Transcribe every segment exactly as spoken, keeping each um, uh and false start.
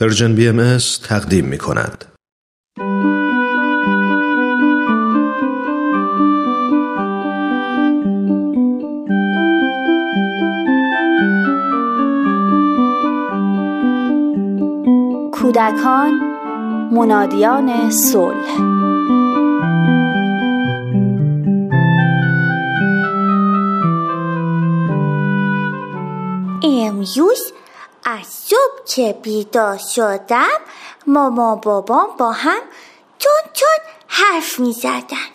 پرژن بی ام اس تقدیم می کند. کودکان منادیان صلح. امروز از صبح که بیدار شدم مامان بابام با هم چون چون حرف می زدن.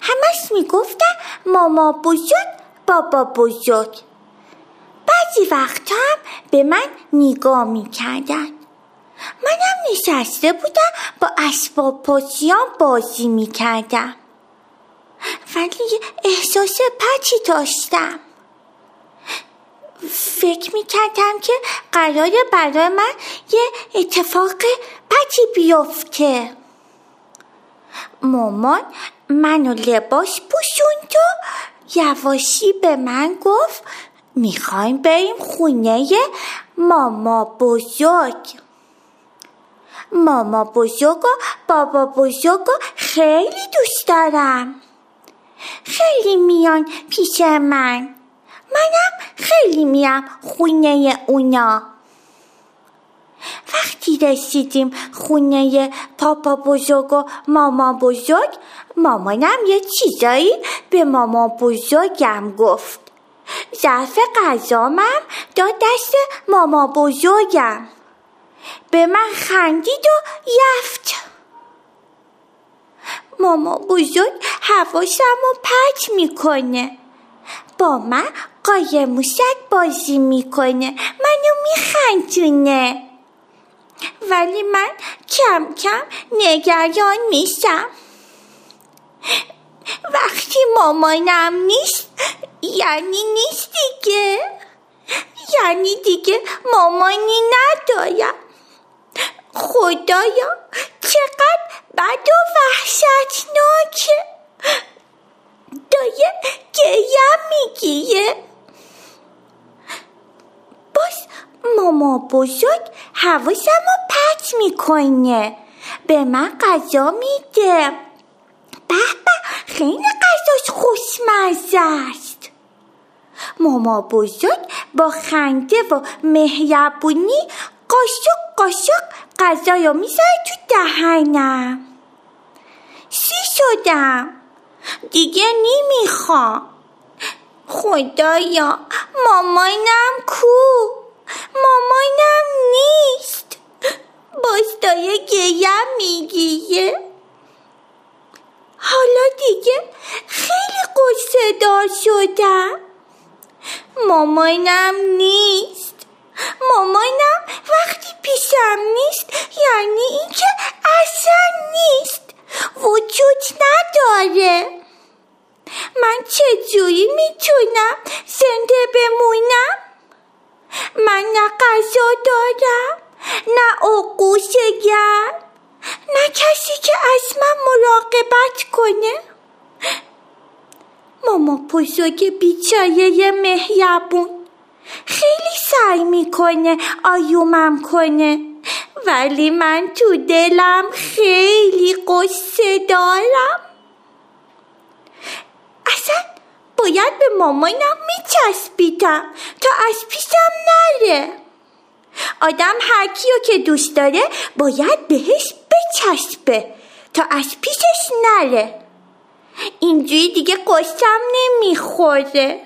همش می گفتن ماما بزرگ بابا بزرگ. بعضی وقت هم به من نگاه می کردن. منم نشسته بودم با اسباب پاسیان بازی می کردم. ولی احساس پچی داشتم. فکر می کردم که قراره برای من یه اتفاق پتی بیفته. مامان منو لباس پوشوند و یواشی به من گفت میخوایم بریم خونه ماما بزرگ. ماما بزرگ و بابا بزرگ و خیلی دوست دارم. خیلی میان پیش من. منم خیلی میام خونه اونا. وقتی رسیدیم خونه پاپا بزرگ و ماما بزرگ، مامانم یه چیزایی به ماما بزرگم گفت. ظرف غذامم داد دست ماما بزرگم. به من خندید و یفت. ماما بزرگ حواسمو پرت میکنه. با من قایه موشک بازی میکنه، منو میخندونه. ولی من کم کم نگران میشم. وقتی مامانم نیست یعنی نیست دیگه، یعنی دیگه مامانی ندارم. خدایا چقدر بد و وحشتناکه. دایه گریم میگیه. باز ماما بزرگ حواسمو پرت میکنه. به من غذا میده. به به خیلی غذاش خوشمزه است. ماما بزرگ با خنده و مهربونی قاشق قاشق غذایو میذاره تو دهنم. سی شدم دیگه نمیخوام. خدایا مامانم کو؟ مامانم نیست. باز دایه گریه میگیه. حالا دیگه خیلی قصه دار شدم. مامانم نیست. مامانم وقتی پیشم نیست یعنی اینکه اصلا نیست، وجود نداره. من چجوری میتونم زنده بمونم؟ من نه غذا دارم، نه آغوش گرم، نه کسی که از من مراقبت کنه. ماما بزرگ بیچاره مهربون خیلی سعی میکنه آیومم کنه، ولی من تو دلم خیلی قصه دارم. اصلا باید به مامانم میچسبیدم تا از پیشم نره. آدم هر کیو که دوست داره باید بهش بچسبه تا از پیشش نره. اینجوری دیگه قصه‌م نمیخوره،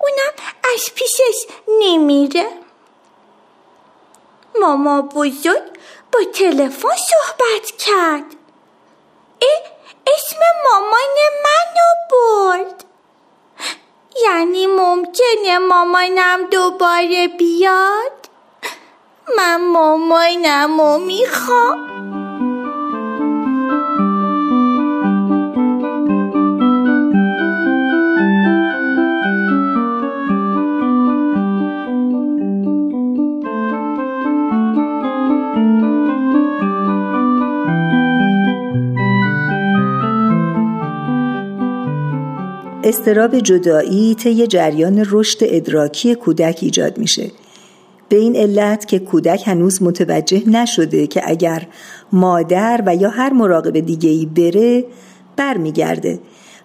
اونم از پیشش نمیره. ماما بزرگ با تلفن صحبت کرد. ای اسم مامان منو برد. یعنی ممکنه مامانم دوباره بیاد؟ من مامانمو میخوام. اضطراب جدایی طی جریان رشد ادراکی کودک ایجاد میشه. به این علت که کودک هنوز متوجه نشده که اگر مادر و یا هر مراقب دیگه‌ای بره برمیگرده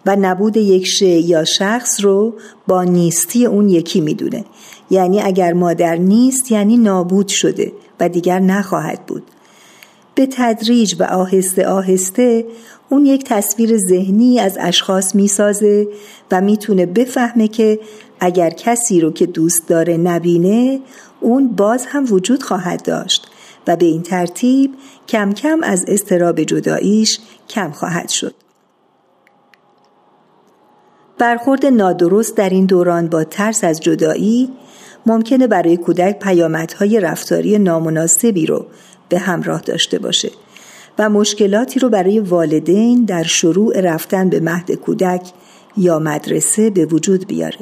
و نبود یک شی یا شخص رو با نیستی اون یکی میدونه. یعنی اگر مادر نیست یعنی نابود شده و دیگر نخواهد بود. به تدریج و آهسته آهسته اون یک تصویر ذهنی از اشخاص میسازه و میتونه بفهمه که اگر کسی رو که دوست داره نبینه اون باز هم وجود خواهد داشت و به این ترتیب کم کم از اضطراب جداییش کم خواهد شد. برخورد نادرست در این دوران با ترس از جدایی ممکنه برای کودک پیامدهای رفتاری نامناسبی رو به همراه داشته باشه و مشکلاتی رو برای والدین در شروع رفتن به مهد کودک یا مدرسه به وجود بیاره.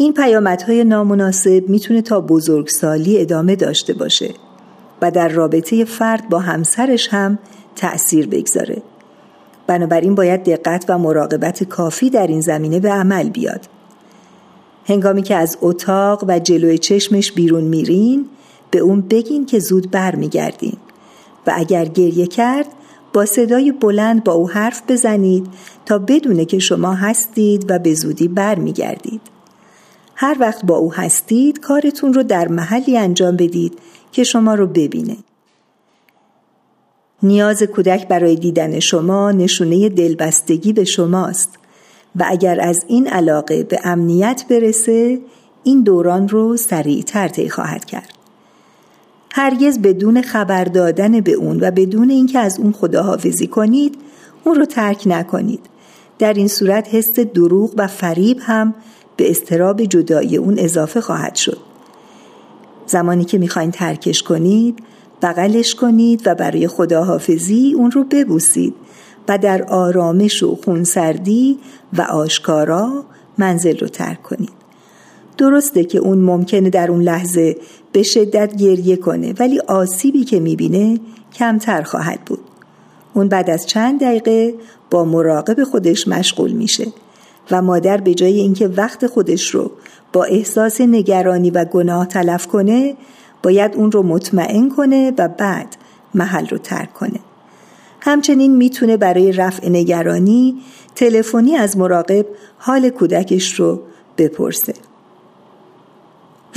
این پیامدهای نامناسب میتونه تا بزرگسالی ادامه داشته باشه و در رابطه فرد با همسرش هم تأثیر بگذاره. بنابراین باید دقت و مراقبت کافی در این زمینه به عمل بیاد. هنگامی که از اتاق و جلوی چشمش بیرون میرین به اون بگین که زود بر میگردین و اگر گریه کرد با صدای بلند با او حرف بزنید تا بدونه که شما هستید و به زودی بر میگردید. هر وقت با او هستید کارتون رو در محلی انجام بدید که شما رو ببینه. نیاز کودک برای دیدن شما نشونه دلبستگی به شماست و اگر از این علاقه به امنیت برسه این دوران رو سریع‌تر طی خواهد کرد. هرگز بدون خبر دادن به اون و بدون اینکه از اون خداحافظی کنید اون رو ترک نکنید. در این صورت حس دروغ و فریب هم به اضطراب جدایی اون اضافه خواهد شد. زمانی که میخواین ترکش کنید بغلش کنید و برای خداحافظی اون رو ببوسید و در آرامش و خونسردی و آشکارا منزل رو ترک کنید. درسته که اون ممکنه در اون لحظه به شدت گریه کنه ولی آسیبی که میبینه کمتر خواهد بود. اون بعد از چند دقیقه با مراقب خودش مشغول میشه و مادر به جای اینکه وقت خودش رو با احساس نگرانی و گناه تلف کنه باید اون رو مطمئن کنه و بعد محل رو ترک کنه. همچنین میتونه برای رفع نگرانی تلفنی از مراقب حال کودکش رو بپرسه.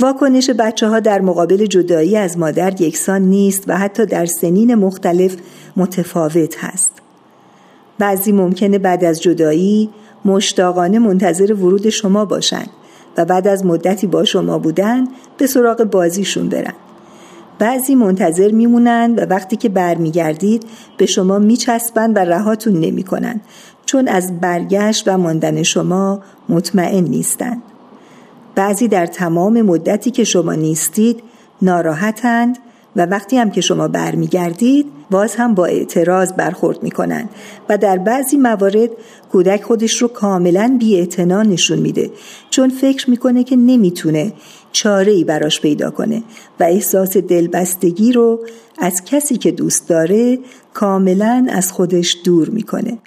واکنش بچه‌ها در مقابل جدایی از مادر یکسان نیست و حتی در سنین مختلف متفاوت هست. بعضی ممکنه بعد از جدایی مشتاقانه منتظر ورود شما باشن و بعد از مدتی با شما بودن به سراغ بازیشون برن. بعضی منتظر میمونن و وقتی که برمیگردید به شما میچسبن و رهاتون نمیکنن چون از برگشت و ماندن شما مطمئن نیستن. بعضی در تمام مدتی که شما نیستید ناراحتند و وقتی هم که شما برمیگردید باز هم با اعتراض برخورد میکنن و در بعضی موارد کودک خودش رو کاملا بی‌اعتنا نشون میده چون فکر میکنه که نمیتونه چاره‌ای براش پیدا کنه و احساس دلبستگی رو از کسی که دوست داره کاملا از خودش دور میکنه.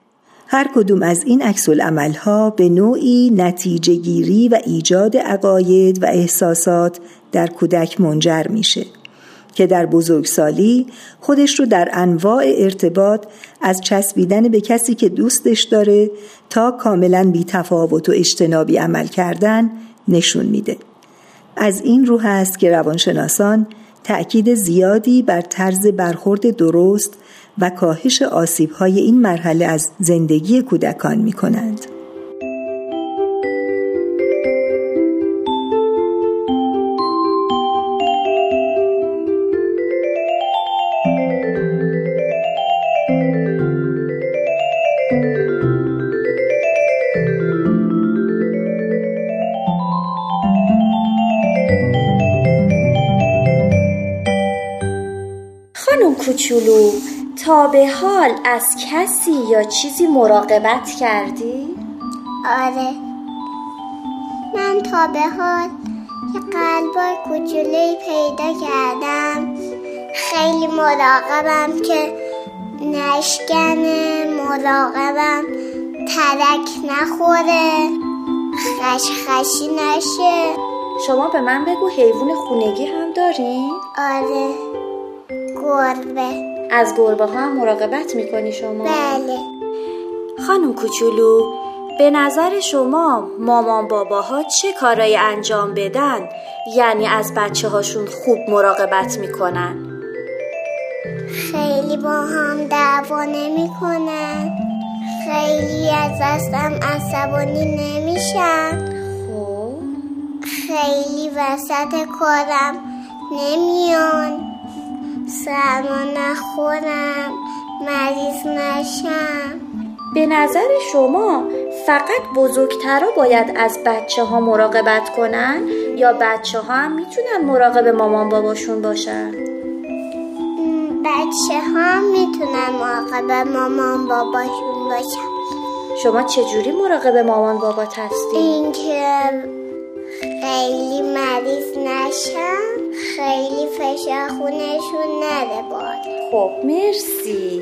هر کدوم از این عکس‌العمل‌ها به نوعی نتیجه‌گیری و ایجاد عقاید و احساسات در کودک منجر میشه که در بزرگسالی خودش رو در انواع ارتباط از چسبیدن به کسی که دوستش داره تا کاملا بی‌تفاوت و اجتنابی عمل کردن نشون میده. از این رو هست که روانشناسان تأکید زیادی بر طرز برخورد درست و کاهش آسیب‌های این مرحله از زندگی کودکان می‌کنند. خانم کوچولو، تا به حال از کسی یا چیزی مراقبت کردی؟ آره، من تا به حال یه قلبای کوچولویی پیدا کردم. خیلی مراقبم که نشکنه، مراقبم ترک نخوره، خشخشی نشه. شما به من بگو حیوان خونگی هم دارین؟ آره، گربه. از گربه ها هم مراقبت میکنی شما؟ بله. خانم کوچولو، به نظر شما مامان باباها چه کارایی انجام بدن یعنی از بچه هاشون خوب مراقبت میکنن؟ خیلی با هم دعوا نمیکنن، خیلی از دستم عصبانی نمیشن، خوب خیلی وسط کارم نمیان، سرما نخورم، مریض نشم. به نظر شما فقط بزرگترها باید از بچه ها مراقبت کنن یا بچه ها هم میتونن مراقب مامان باباشون باشن؟ بچه ها میتونن مراقب مامان باباشون باشن. شما چجوری مراقب مامان بابات هستی؟ اینکه خیلی مریض نشم، خیلی فشار خونشون نره بالا. خب مرسی.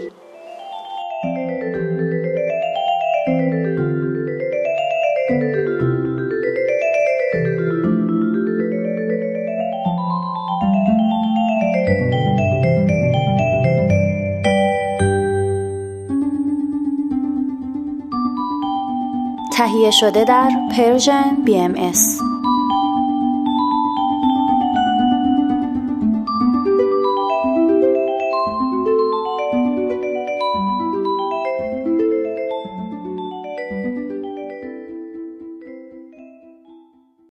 تهیه شده در پرژن بی ام اس.